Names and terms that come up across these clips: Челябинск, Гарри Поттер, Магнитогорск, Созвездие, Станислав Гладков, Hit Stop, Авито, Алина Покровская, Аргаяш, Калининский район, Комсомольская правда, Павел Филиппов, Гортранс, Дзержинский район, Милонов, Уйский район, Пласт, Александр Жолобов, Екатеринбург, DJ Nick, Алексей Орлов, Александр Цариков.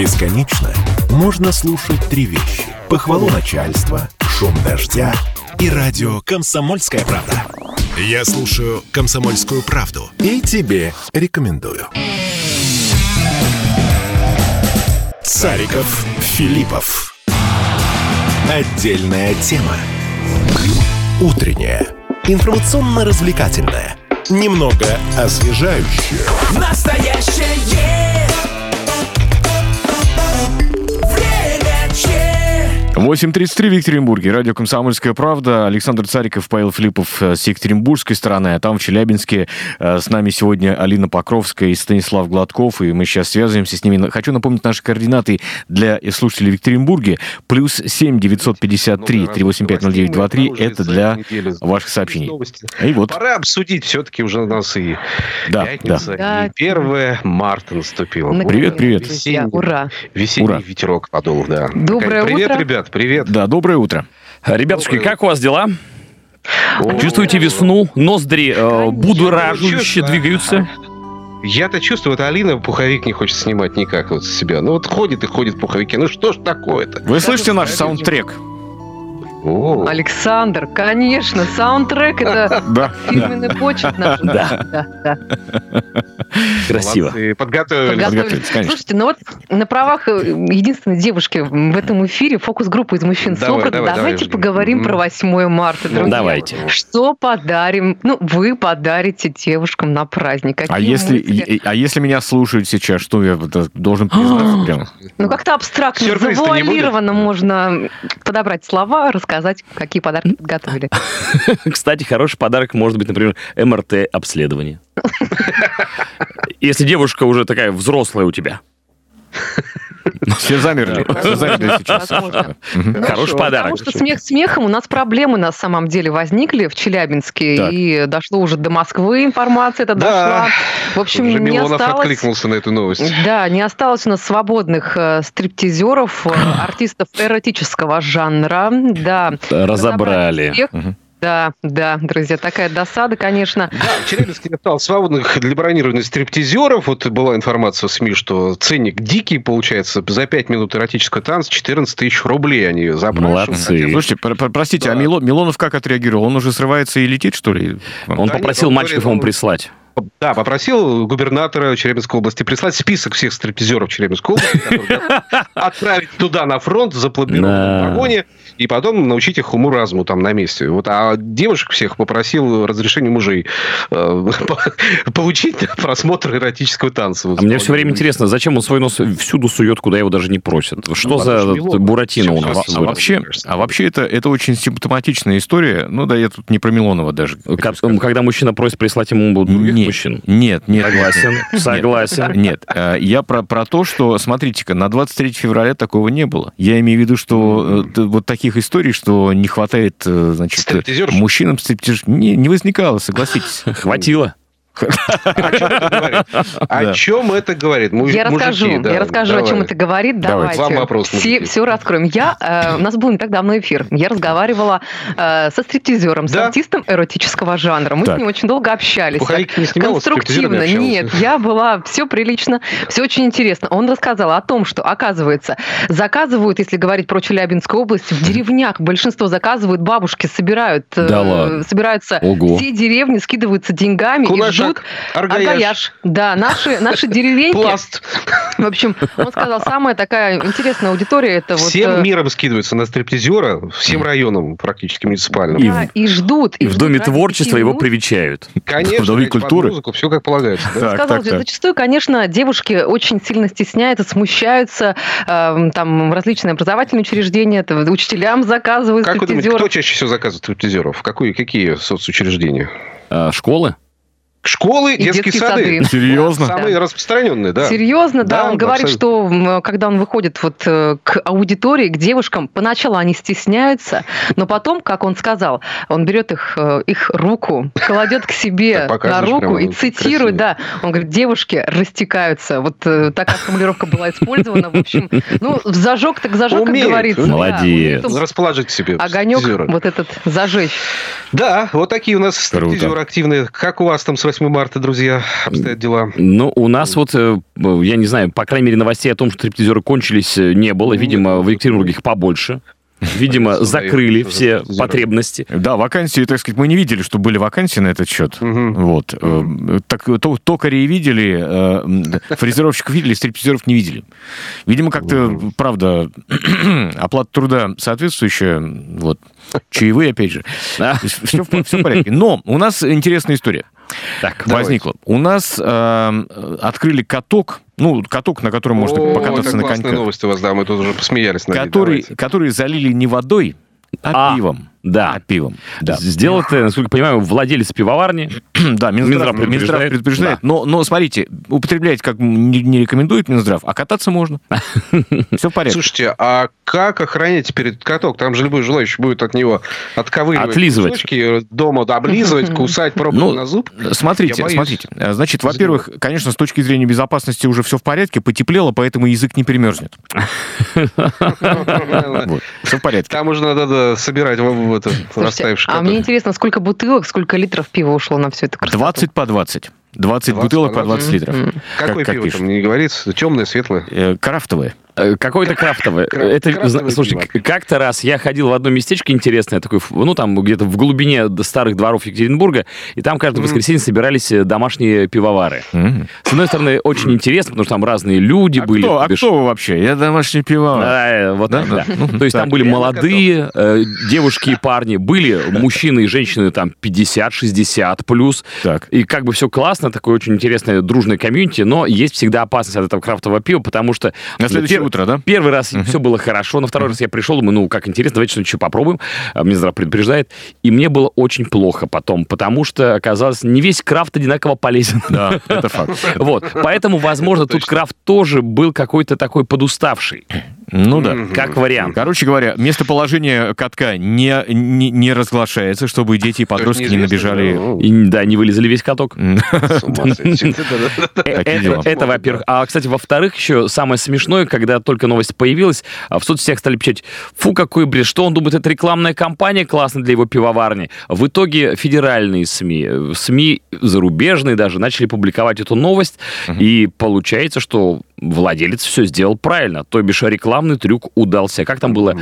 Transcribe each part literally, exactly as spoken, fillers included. Бесконечно можно слушать три вещи: похвалу начальства, шум дождя и радио «Комсомольская правда». Я слушаю «Комсомольскую правду» и тебе рекомендую. Цариков, Филиппов. Отдельная тема. Утренняя. Информационно-развлекательная. Немного освежающая. Настоящее время Че. восемь тридцать три в Екатеринбурге. Радио «Комсомольская правда». Александр Цариков, Павел Филиппов с екатеринбургской стороны. А там, в Челябинске, с нами сегодня Алина Покровская и Станислав Гладков. И мы сейчас связываемся с ними. Хочу напомнить наши координаты для слушателей в Екатеринбурге. Плюс семь девятьсот пятьдесят три триста восемьдесят пять ноль девять двадцать три. Это для ваших сообщений. И вот. Пора обсудить. Все-таки уже у нас и да, пятница, да. И первое марта наступило. Привет-привет. Весенний, ура. Весенний ура. Ветерок подул. Да. Доброе привет, утро. Привет, ребят. Привет. Да, доброе утро. Ребятушки, доброе. Как у вас дела? О, чувствуете весну? Ноздри э, будоражуще двигаются? Я-то чувствую, вот Алина пуховик не хочет снимать никак вот с себя. Ну вот ходит и ходит в пуховике. Ну что ж такое-то? Вы слышите наш саундтрек? О. Александр, конечно, саундтрек — это да, фирменный да. почерк наш. Да. Да, да. Красиво. Подготовились. Подготовились. Слушайте, ну вот на правах единственной девушки в этом эфире фокус-группа из мужчин давай, собрана. Давай, давайте давай. поговорим про восьмое марта, друзья. Давайте. Что подарим? Ну, вы подарите девушкам на праздник. Какие а, если, а если меня слушают сейчас, что я должен признаться прямо? Ну, как-то абстрактно, завуалированно можно подобрать слова, рассказать. Сказать, какие подарки подготовили. Кстати, хороший подарок может быть, например, эм эр тэ-обследование. Если девушка уже такая взрослая у тебя. Все замерли. Все замерли сейчас. Хороший подарок. Потому что смех смехом, у нас проблемы на самом деле возникли в Челябинске, и дошло уже до Москвы, информация эта дошла. В общем, не осталось... Милонов откликнулся на эту новость. Да, не осталось у нас свободных стриптизеров, артистов эротического жанра. Да. Разобрали. Да, да, друзья, такая досада, конечно. Да, в Челябинске не осталось свободных для бронирования стриптизеров. Вот была информация в СМИ, что ценник дикий, получается, за пять минут эротического танца четырнадцать тысяч рублей они запрашивают. Молодцы. Слушайте, простите, да. а Мило, Милонов как отреагировал? Он уже срывается и летит, что ли? Он да попросил нет, он мальчиков говорит, ему прислать. Да, попросил губернатора Челябинской области прислать список всех стриптизеров Челябинской области, отправить туда на фронт, запломбированном вагоне, и потом научить их уму-разуму там на месте. Вот, а девушек всех попросил разрешение мужей получить просмотр эротического танца. А мне все время интересно, зачем он свой нос всюду сует, куда его даже не просят? Что за буратино у нас? А вообще это очень симптоматичная история. Ну да, я тут не про Милонова даже. Когда мужчина просит прислать ему... Нет, мужчин. нет, нет. Согласен, согласен. Нет, я про, про то, что, смотрите-ка, на двадцать третье февраля такого не было. Я имею в виду, что вот таких историй, что не хватает, значит, стриптизер? Мужчинам стриптизер, не, не возникало, согласитесь. Хватило. О чем это говорит? Я расскажу, я расскажу, о чем это говорит. Давайте. Все раскроем. Я, у нас был не так давно эфир. Я разговаривала со стриптизером, с артистом эротического жанра. Мы с ним очень долго общались. Конструктивно. Нет, я была... Все прилично, все очень интересно. Он рассказал о том, что, оказывается, заказывают, если говорить про Челябинскую область, в деревнях большинство заказывают, бабушки собирают, собираются все деревни, скидываются деньгами и ждут. Аргаяш. Аргаяш. Да, наши, наши деревеньки. Пласт. В общем, он сказал, самая такая интересная аудитория. Это всем вот, миром скидываются на стриптизера, всем районом практически муниципальным. И, да, и ждут. И в ждут, Доме творчества его привечают. Конечно. В Доме культуры. Музыку, все как полагается. Да? Так, сказал, так, что так. Зачастую, конечно, девушки очень сильно стесняются, смущаются. Э, там различные образовательные учреждения, это, учителям заказывают как стриптизеров. Как вы думаете, кто чаще всего заказывает стриптизеров? Какие, какие соцучреждения? А, школы? Школы, и детские, детские сады. сады. Серьезно? Самые да. распространенные, да. Серьезно, да. да он говорит, абсолютно. Что когда он выходит вот к аудитории, к девушкам, поначалу они стесняются, но потом, как он сказал, он берет их, их руку, кладет к себе на руку и цитирует, красиво. Да. Он говорит, девушки растекаются. Вот такая формулировка была использована. В общем, ну, зажег так зажег, как говорится. Молодец. Да, расположить к себе. Огонек вот этот зажечь. Да, вот такие у нас стриптизеры активные. Как у вас там с двадцать восьмого марта, друзья, обстоят дела? Ну, у нас вот, я не знаю, по крайней мере, новостей о том, что стриптизеры кончились, не было. Видимо, в Екатеринбурге их побольше. Видимо, закрыли все потребности. Да, вакансии, так сказать, мы не видели, что были вакансии на этот счет. Угу. Вот. Так, токарей видели, фрезеровщиков видели, стриптизеров не видели. Видимо, как-то, правда, оплата труда соответствующая, вот, чаевые, опять же. Все в порядке. Но у нас интересная история. Так, возникло. Давайте. У нас э, открыли каток, ну, каток, на котором можно О, покататься на коньках. О, классная новость у вас, да, мы тут уже посмеялись. Над который, который залили не водой, а, а пивом. Да. А пивом. Да. Сделал это, насколько я понимаю, владелец пивоварни. Да, Минздрав, Минздрав предупреждает. предупреждает да. но, но, смотрите, употреблять как не, не рекомендует Минздрав, а кататься можно. Все в порядке. Слушайте, а как охранять теперь этот каток? Там же любой желающий будет от него отковыривать кусочки, дома облизывать, кусать, пробовать на зуб. Смотрите, смотрите. Значит, во-первых, конечно, с точки зрения безопасности уже все в порядке, потеплело, поэтому язык не перемерзнет. Все в порядке. Там уже надо собирать в этот растаявший каток. А мне интересно, сколько бутылок, сколько литров пива ушло на все это красоту? двадцать по двадцать. двадцать, двадцать бутылок по двадцать, по двадцать литров. Mm-hmm. Какое как, пиво как там не говорится? Темное, светлое? Э, крафтовое. Какое-то крафтовое. Это, крафтовое слушайте, пиво. Как-то раз я ходил в одно местечко интересное, такое, ну, там где-то в глубине старых дворов Екатеринбурга, и там каждое mm-hmm. воскресенье собирались домашние пивовары. Mm-hmm. С одной стороны, очень интересно, потому что там разные люди а были. Кто? А кто вы вообще? Я домашний пивовар. А, вот да? Да. Да. То есть так, там были молодые э, девушки и парни, были мужчины и женщины там пятьдесят-шестьдесят плюс. Так. И как бы все классно, такое очень интересное дружное комьюнити, но есть всегда опасность от этого крафтового пива, потому что... На следующее пер... утро, да? Первый раз uh-huh. все было хорошо, на второй uh-huh. раз я пришел, думаю, ну, как интересно, давайте что-нибудь еще попробуем. Минздрав предупреждает. И мне было очень плохо потом, потому что, оказалось, не весь крафт одинаково полезен. Да, это факт. Вот, поэтому, возможно, тут крафт тоже был какой-то такой подуставший. Ну да. Как вариант. Короче говоря, местоположение катка не, не, не разглашается, чтобы дети и подростки не набежали. И, да, не вылезали весь каток. Это, во-первых. А, кстати, во-вторых, еще самое смешное, когда только новость появилась, в соцсетях стали печать, фу, какой бред, что он думает, это рекламная кампания классная для его пивоварни. В итоге федеральные СМИ, СМИ зарубежные даже, начали публиковать эту новость, и получается, что владелец все сделал правильно, то бишь рекламный трюк удался. Как там было?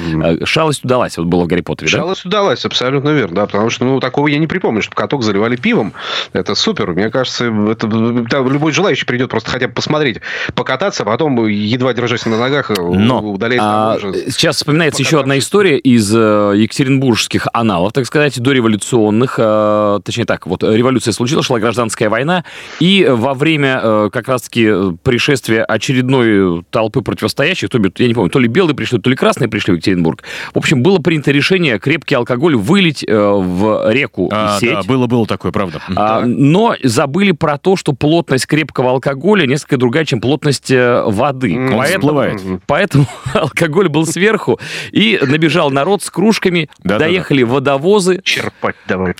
Шалость удалась, вот было в Гарри Поттере, да? Шалость удалась, абсолютно верно, да, потому что, ну, такого я не припомню, что каток заливали пивом, это супер, мне кажется, это, там, любой желающий придет просто хотя бы посмотреть, покататься, а потом, едва держась на ногах, но удалять. А, сейчас вспоминается покататься. Еще одна история из э, екатеринбургских аналов, так сказать, дореволюционных, э, точнее так, вот революция случилась, шла гражданская война, и во время э, как раз-таки пришествия очередного очередной толпы противостоящих, то, я не помню, то ли белые пришли, то ли красные пришли в Екатеринбург. В общем, было принято решение крепкий алкоголь вылить э, в реку а, и сеть. Да, было-было такое, правда. А, да. Но забыли про то, что плотность крепкого алкоголя несколько другая, чем плотность воды. Он всплывает. Поэтому алкоголь был сверху, и набежал народ с кружками, доехали водовозы,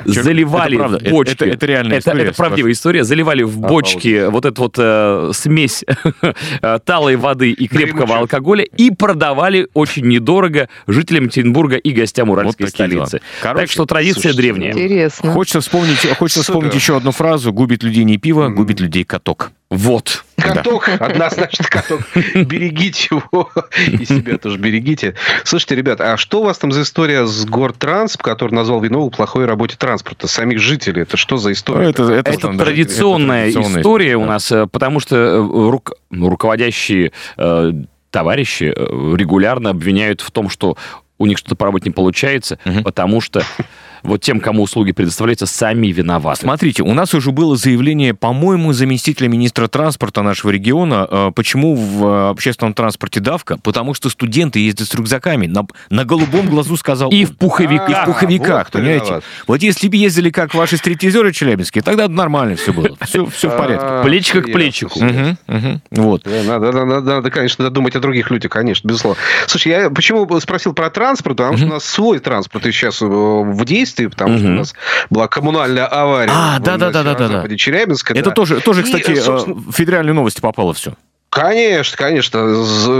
заливали в бочки. Это реальная история. Это правдивая история. Заливали в бочки вот эту вот смесь талой воды и крепкого Примучу. алкоголя и продавали очень недорого жителям Екатеринбурга и гостям уральской вот столицы. Короче, так что традиция слушайте, древняя. Интересно. Хочется вспомнить, хочется вспомнить еще одну фразу. Губит людей не пиво, mm-hmm. губит людей каток. Вот. Каток, да. Однозначно каток. Берегите его. И себя тоже берегите. Слушайте, ребят, а что у вас там за история с Гортранс, который назвал винову плохой работе транспорта? Самих жителей. Это что за история? Это, это, это традиционная это история, история да. у нас, потому что ру... руководящие э, товарищи регулярно обвиняют в том, что у них что-то по работе не получается, угу. потому что... Вот тем, кому услуги предоставляются, сами виноваты. Смотрите, у нас уже было заявление, по-моему, заместителя министра транспорта нашего региона. Почему в общественном транспорте давка? Потому что студенты ездят с рюкзаками. На, на голубом глазу сказал И он. в пуховиках. И в пуховиках, вот понимаете? Вот если бы ездили, как ваши стриптизеры челябинские, тогда нормально все было. Все, все в порядке. Плечико к плечику. Угу, угу. Вот. Надо, надо, надо, конечно, думать о других людях, конечно, безусловно. Слушай, я почему спросил про транспорт? Потому что у нас свой транспорт сейчас в действии. Потому угу. что у нас была коммунальная авария. А, да-да-да-да-да. Челябинска. Это да. тоже, тоже, кстати, и, собственно... в федеральную новость попало все. Конечно, конечно.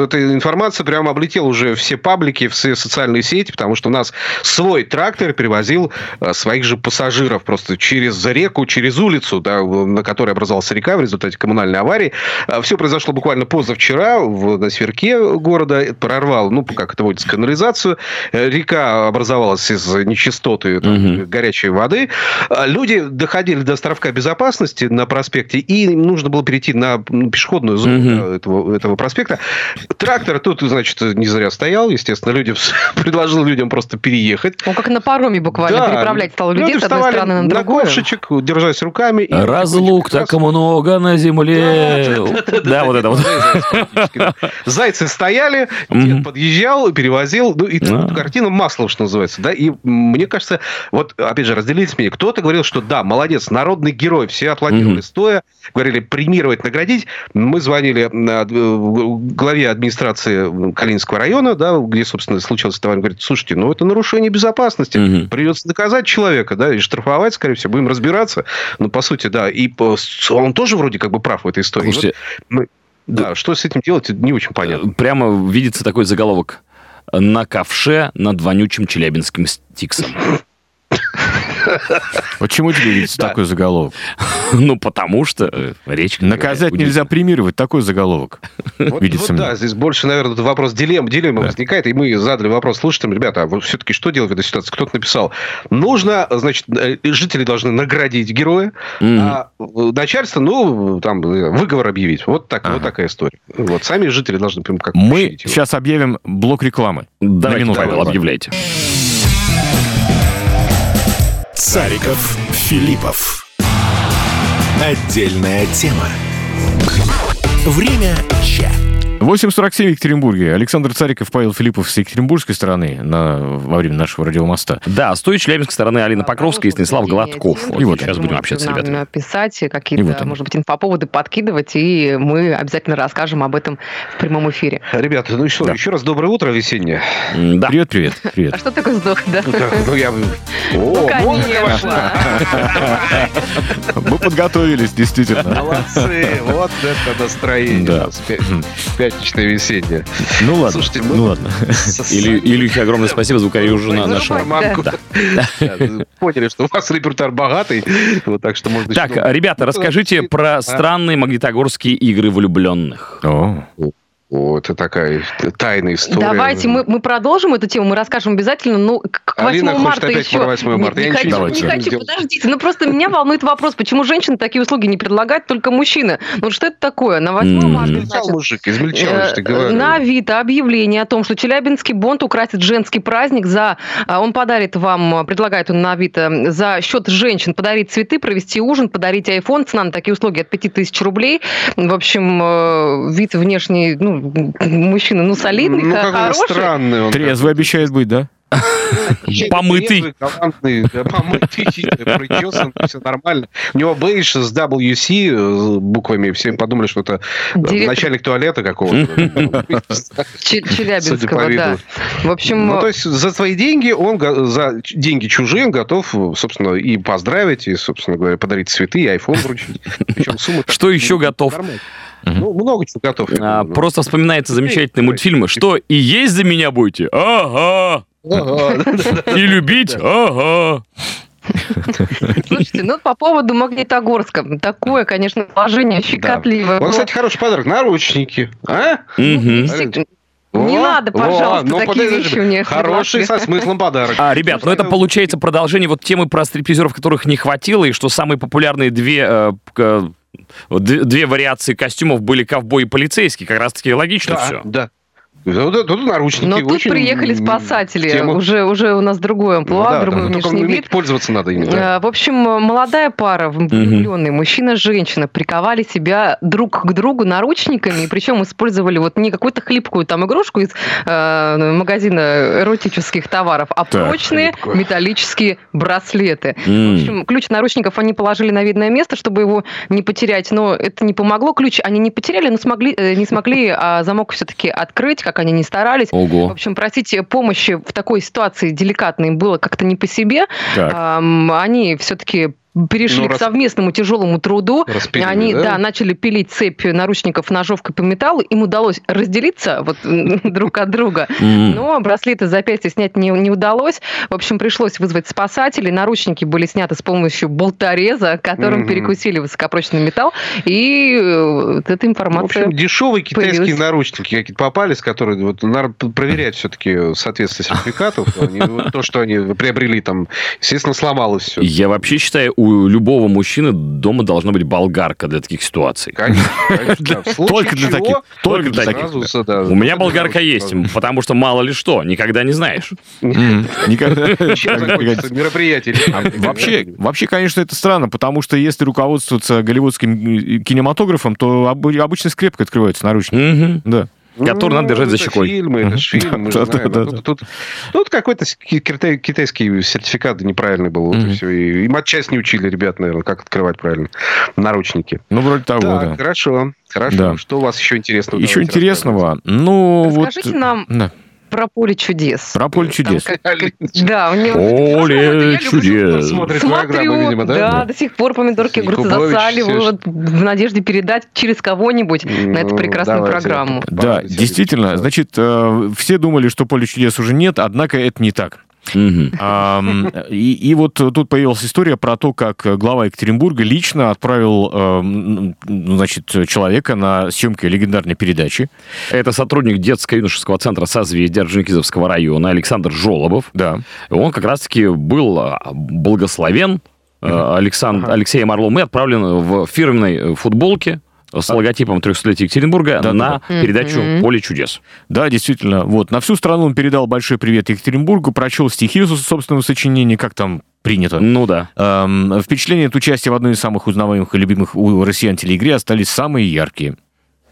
Эта информация прямо облетела уже все паблики, все социальные сети, потому что у нас свой трактор перевозил своих же пассажиров просто через реку, через улицу, да, на которой образовалась река в результате коммунальной аварии. Все произошло буквально позавчера в, на северке города. Прорвал, ну, как это водится, канализацию. Река образовалась из нечистоты там, угу. горячей воды. Люди доходили до островка безопасности на проспекте, и им нужно было перейти на пешеходную зону. Угу. Этого, этого проспекта. Трактор тут, значит, не зря стоял. Естественно, люди предложил людям просто переехать. Он как на пароме буквально да. переправлять стал людей с одной стороны на другую. На ковшичек, держась руками. И разлук так раз... много на земле. Да, вот это вот. Зайцы стояли, дед подъезжал, перевозил. Ну, и картина масла, что называется. И мне кажется, вот, опять же, разделились мнения. Кто-то говорил, что да, молодец, народный герой. Все аплодировали стоя. Говорили, премировать, наградить. Мы звонили главе администрации Калининского района, да, где, собственно, случилось это, он говорит, слушайте, ну, это нарушение безопасности. Угу. Придется доказать человека, да, и штрафовать, скорее всего, будем разбираться. Но, по сути, да, и он тоже вроде как бы прав в этой истории. Слушайте, вот, да, что с этим делать, не очень понятно. Прямо видится такой заголовок. На ковше над вонючим челябинским стиксом. Почему тебе видится да. такой заголовок? Ну, потому что речь... Наказать нельзя, премировать. Такой заголовок вот, видится вот, мне. Да, здесь больше, наверное, вопрос дилемма, дилемма да. возникает. И мы задали вопрос слушателям. Ребята, а вот все-таки что делать в этой ситуации? Кто-то написал. Нужно, значит, жители должны наградить героя, mm-hmm. а начальство, ну, там, выговор объявить. Вот, так, ага. вот такая история. Вот, сами жители должны... Прям, как мы сейчас его. Объявим блок рекламы. Давайте, на минуту, Павел, объявляйте. Цариков, Филиппов. Отдельная тема. Время ча. восемь сорок семь в Екатеринбурге. Александр Цариков, Павел Филиппов с екатеринбургской стороны на... во время нашего радиомоста. Да, с той челябинской стороны Алина Покровская и Станислав Гладков. И вот сейчас будем общаться с ребятами. Писать какие-то, может быть, инфоповоды подкидывать, и мы обязательно расскажем об этом в прямом эфире. Ребята, ну что, да. еще раз доброе утро весеннее. Да. Привет, привет, привет. А что такое вздох, да? Ну, я... Ну, конечно. Мы подготовились, действительно. Молодцы, вот это настроение. Пятничное весеннее. Ну ладно. Слушайте, мы... ну ладно. Или, Илюхе огромное спасибо, звукорежиссера нашего. Да. Да. Поняли, что у вас репертуар богатый. Вот так, что можно... так еще... ребята, расскажите про странные магнитогорские игры влюбленных. О. О, это такая тайная история. Давайте мы, мы продолжим эту тему, мы расскажем обязательно, но к восьмому марта еще... восьмое марта. Не, не хочу, не хочу, подождите. Ну, просто меня волнует вопрос, почему женщины такие услуги не предлагают, только мужчины. Ну, что это такое? На восьмое марта, значит... мужик, измельчалось, ты говоришь. На Авито объявление о том, что Челябинский бонд украсит женский праздник за... Он подарит вам, предлагает он на Авито, за счет женщин подарить цветы, провести ужин, подарить айфон. Цена на такие услуги от пяти тысяч рублей. В общем, вид внешний... ну, мужчина, ну, солидный, ну, хороший. Странный он. Трезвый обещает быть, да? Помытый. Помытый, причесан, все нормально. У него бейдж с дабл ю си буквами. Все подумали, что это начальник туалета какого-то. Челябинского, да. В общем... Ну, то есть, за свои деньги он, за деньги чужие готов, собственно, и поздравить, и, собственно говоря, подарить цветы, и айфон вручить. Что еще готов? Ну, много чего готов. А, просто вспоминается замечательный мультфильм. Что и есть за меня будете? Ага! И любить? Ага! Слушайте, ну, по поводу Магнитогорска. Такое, конечно, положение щекотливое. Вот, кстати, хороший подарок. Наручники. А? Не надо, пожалуйста, такие вещи мне. Хороший, со смыслом подарок. А, ребят, ну это получается продолжение вот темы про стриптизеров, которых не хватило, и что самые популярные две... Две вариации костюмов были ковбой и полицейский. Как раз-таки логично да, все. Да. Тут, тут наручники. Но тут приехали спасатели. Тема... Уже, уже у нас другое амплуа, ну, да, другой внешний вид. Пользоваться надо ими. Да. В общем, молодая пара, влюбленные, угу. мужчина и женщина, приковали себя друг к другу наручниками, и причем использовали вот не какую-то хлипкую там игрушку из э, магазина эротических товаров, а так, прочные хлипкую. металлические браслеты. М-м. В общем, ключ наручников они положили на видное место, чтобы его не потерять, но это не помогло. Ключ они не потеряли, но смогли, э, не смогли, а замок все-таки открыть, как они не старались. Ого. В общем, просить помощи в такой ситуации деликатной было как-то не по себе. Так. Эм, они все-таки перешли ну, к совместному тяжелому труду. Распилили, они да? Да, начали пилить цепь наручников ножовкой по металлу. Им удалось разделиться вот, друг от друга, но браслеты с запястья снять не, не удалось. В общем, пришлось вызвать спасателей. Наручники были сняты с помощью болтореза, которым mm-hmm. перекусили высокопрочный металл. И вот эта информация. В общем, дешевые китайские появилась. Наручники какие-то попались, которые вот, надо проверять все-таки соответствие сертификатов. Они, вот, то, что они приобрели, там, естественно, сломалось все. Я вообще считаю, у любого мужчины дома должна быть болгарка для таких ситуаций. Конечно, конечно. Только для таких. Только для таких. У меня болгарка есть, потому что мало ли что, никогда не знаешь. Никогда. Мероприятие. Вообще, конечно, это странно, потому что если руководствоваться голливудским кинематографом, то обычно скрепка открывается наручник. Да. Который ну, надо держать за щекой. Фильмы, это фильмы, мы же знаем. Да, да, тут, тут, тут какой-то китайский сертификат неправильный был. Mm-hmm. Вот, и все. И, им отчасти не учили ребят, наверное, как открывать правильно наручники. Ну, вроде того, так, да. Хорошо, хорошо. Да. Что у вас еще интересного? Еще интересного? Ну, расскажите вот... нам... Да. Про поле чудес. Про поле чудес. Там, как, как, да, у него... Поле чудес. Смотрю, видимо, да? Да, да, до сих пор помидорки, огурцы засаливаю вот, в надежде передать через кого-нибудь ну, на эту прекрасную давайте, программу. Да, действительно. Значит, э, все думали, что поле чудес уже нет, однако это не так. И вот тут появилась история про то, как глава Екатеринбурга лично отправил человека на съемки легендарной передачи. Это сотрудник детско-юношеского центра «Созвездие» Дзержинского района Александр Жолобов. Он как раз-таки был благословен Алексеем Орловым и отправлен в фирменной футболке с логотипом трехсотлетия Екатеринбурга да, на да. передачу mm-hmm. «Поле чудес». Да, действительно. Вот. На всю страну он передал большой привет Екатеринбургу, прочел стихи собственного сочинения, как там принято. Ну да. Эм, впечатления от участия в одной из самых узнаваемых и любимых у россиян телеигре остались самые яркие.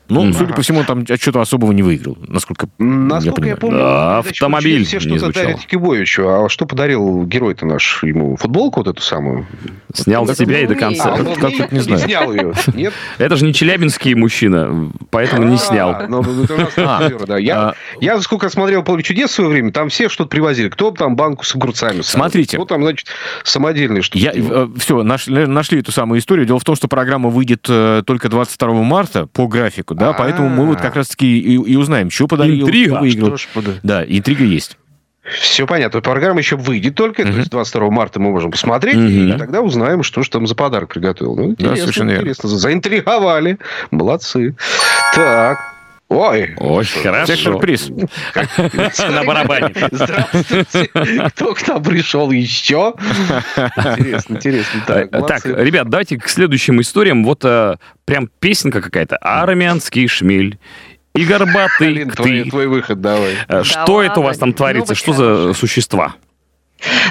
Ну, mm-hmm. судя по всему, там что-то особого не выиграл, насколько, насколько я, я помню. Да, автомобиль все что-то дарят Кибоевичу. А что подарил герой-то наш ему? Футболку вот эту самую? Снял с себя и до конца. А, как тут не знаю. Снял ее. Нет? Это же не челябинский мужчина, поэтому а, не снял. Ну, это у нас а, да. я, а... я, сколько смотрел «Поле чудес» в свое время, там все что-то привозили. Кто там банку с огурцами? Смотрите. Вот там, значит, самодельные что-то. Я, э, все, нашли, нашли эту самую историю. Дело в том, что программа выйдет э, только двадцать второго марта по графику. Да, А-а-а. Поэтому мы вот как раз-таки и, и узнаем, что подарил, кто выиграл. Да, интрига есть. Все понятно. Программа еще выйдет только. Mm-hmm. То есть двадцать второго марта мы можем посмотреть, mm-hmm. и тогда узнаем, что же там за подарок приготовил. Ну, интересно, да, совершенно интересно. Верно. Заинтриговали. Молодцы. Так. Ой, очень хорошо. Всех сюрприз. На барабане. Здравствуйте. Кто к нам пришел еще? Интересно, интересно. Так, так, ребят, давайте к следующим историям. Вот а, прям песенка какая-то. Армянский шмель. И горбатый. Блин, твой, твой выход, давай. Что да, это у вас там творится? Что за существа?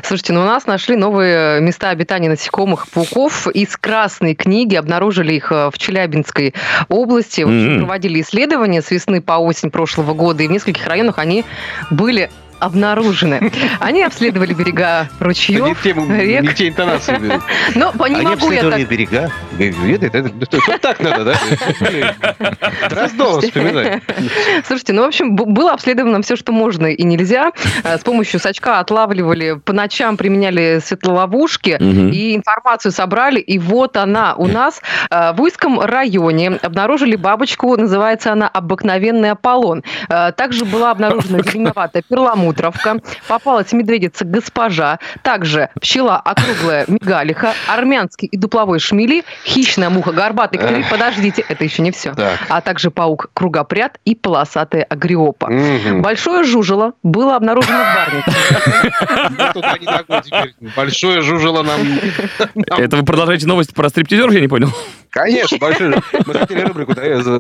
Слушайте, ну у нас нашли новые места обитания насекомых, пауков. Из красной книги обнаружили их в Челябинской области. Mm-hmm. Проводили исследования с весны по осень прошлого года, и в нескольких районах они были обнаружены. Они обследовали берега ручьев, рек. Не те интонации. Но не могу я так... Они обследовали берега? Вот так надо, да? Дроздова вспоминать. Слушайте, ну, в общем, было обследовано все, что можно и нельзя. С помощью сачка отлавливали, по ночам применяли светлоловушки, и информацию собрали, и вот она у нас. В Уйском районе обнаружили бабочку, называется она обыкновенный Аполлон. Также была обнаружена зеленоватая перламутровка, мутровка, попалась медведица-госпожа, также пчела округлая мигалиха, армянский и дупловой шмели, хищная муха горбатый клей, подождите, это еще не все, так. А также паук-кругопряд и полосатая агриопа. Угу. Большое жужело было обнаружено в барнике. Большое жужело нам... Это вы продолжаете новость про стриптизеров, я не понял? Конечно, большое. Мы хотели рубрику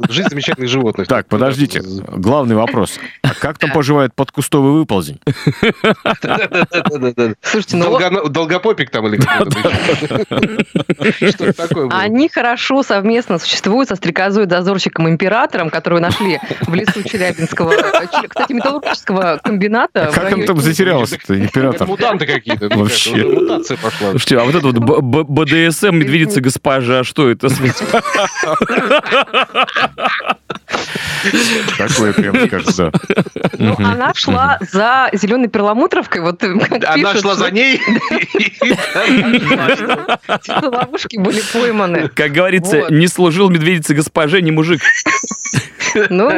«Жизнь замечательных животных». Так, подождите, главный вопрос. А как там поживает подкустовый выползень? Долгопопик там или что-то такое. Они хорошо совместно существуют со стрекозой дозорщиком императором, которую нашли в лесу Челябинского, кстати, металлургического комбината. Как он там затерялся-то, император? Мутанты какие-то. Вообще. Мутация пошла. А вот это вот БДСМ, медведица-госпожа, что это? быть. Такое прям, кажется. Ну, она шла за зеленой перламутровкой. Она шла за ней. Все ловушки были пойманы. Как говорится, не служил медведице госпоже, не мужик. Ну,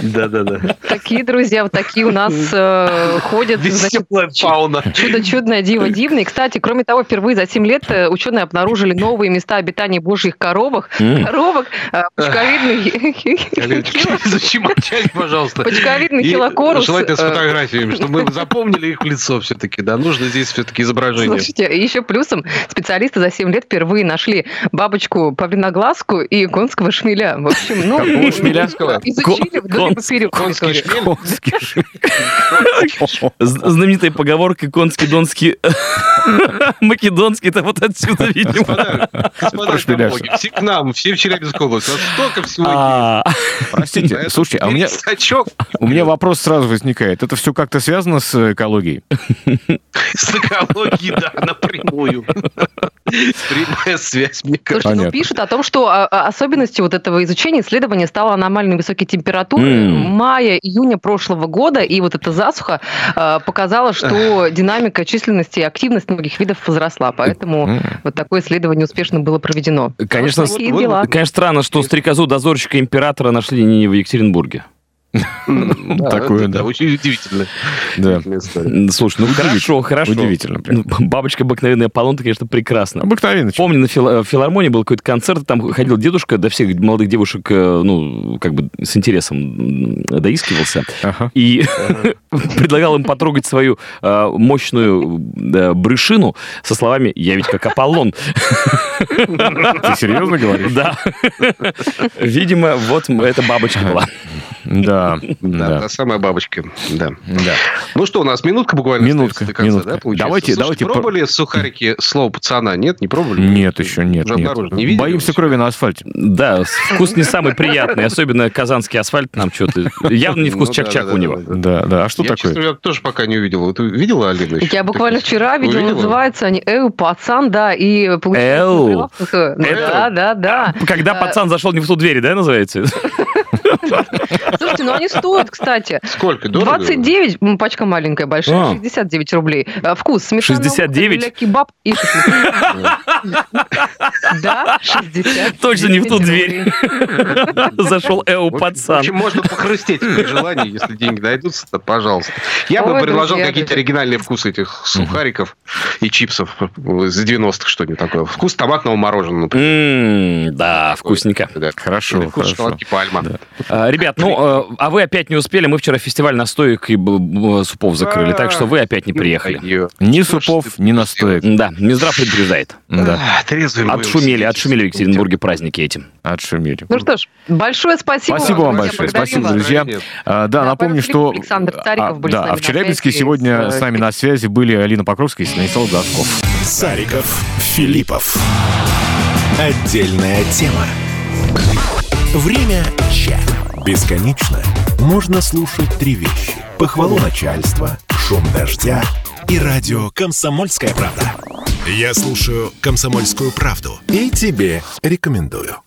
да, да, да. Такие друзья, вот такие у нас э, ходят. Веселая фауна. Чудо-чудное, диво-дивное. И, кстати, кроме того, впервые за семь лет ученые обнаружили новые места обитания божьих коровок. Mm. Коровок, э, почковидных... Зачем молчать, пожалуйста? Почковидный хилокорус. Желательно с фотографиями, чтобы мы запомнили их лицо все-таки. Да, нужно здесь все-таки изображение. Слушайте, еще плюсом специалисты за семь лет впервые нашли бабочку павлиноглазку и конского шмеля. В общем, ну... Шмеля? Изучили вдоль период. Конский шмель. Конский шмель. Знаменитая поговорка конский, донский, македонский, это вот отсюда, видимо. Господа, все к нам, все в Челябинскую область. Столько всего есть. Простите, слушайте, а у меня вопрос сразу возникает. Это все как-то связано с экологией? С экологией, да, напрямую. Прямая связь, мне кажется. Слушайте, ну пишут о том, что особенностью вот этого изучения, исследования стала аномально высокие температуры mm. мая-июня прошлого года, и вот эта засуха э, показала, что динамика численности и активность многих видов возросла, поэтому mm. вот такое исследование успешно было проведено. Конечно, вот такие дела. Конечно, странно, что стрекозу дозорщика императора нашли не в Екатеринбурге. Такое, да. Очень удивительно. Слушай, ну хорошо, хорошо. Удивительно. Бабочка обыкновенная Аполлон-то, конечно, прекрасно. Обыкновенно. Помню, на филармонии был какой-то концерт, там ходил дедушка, до всех молодых девушек, ну, как бы с интересом доискивался. И предлагал им потрогать свою мощную брюшину со словами «Я ведь как Аполлон». Ты серьезно говоришь? Да. Видимо, вот эта бабочка была. Да, да, да. Та самая бабочка, да. да. Ну что, у нас минутка буквально минутка, до конца, минутка. Да, получается? Давайте, Слушайте, давайте. Пробовали по... сухарики слово пацана? Нет, не пробовали? Нет, еще нет. нет. Не Боимся крови на асфальте. Да, вкус не самый приятный, особенно казанский асфальт нам что-то... Явно не вкус чак-чак у него. Да, да, а что такое? Я, честно, тоже пока не увидела. Ты видела, Алина? Я буквально вчера видела, называются они «Эу, пацан», да, и... Эу? Да, да, да. Когда пацан зашел не в ту дверь, да, называется? Слушайте, ну они стоят, кстати. Сколько? Дорого? двадцать девять, ну, пачка маленькая, большая, а. шестьдесят девять рублей. Вкус сметана, шестьдесят девять? Кебаб и да, шестьдесят девять. Точно не в ту дверь. Зашел эу пацан. В общем, можно похрустеть при желании, если деньги найдутся, то пожалуйста. Я бы предложил какие-то оригинальные вкусы этих сухариков и чипсов из девяностых, что-нибудь такое. Вкус томатного мороженого, например. Да, вкусненько. Хорошо. Вкус шоколадки «Пальма». Ребят, ну, а вы опять не успели. Мы вчера фестиваль настоек и супов закрыли, так что вы опять не приехали. Ни супов, ни настоек. Да, Минздрав предупреждает. Отшумели, отшумели в Екатеринбурге праздники этим. Отшумели. Ну что ж, большое спасибо. Спасибо вам большое. Спасибо, друзья. Да, напомню, что... Александр Цариков был с нами на связи. А в Челябинске сегодня с нами на связи были Алина Покровская и Станислав Гладков. Цариков, Филиппов. Отдельная тема. Время ча. Бесконечно можно слушать три вещи. Похвалу начальства, шум дождя и радио «Комсомольская правда». Я слушаю «Комсомольскую правду» и тебе рекомендую.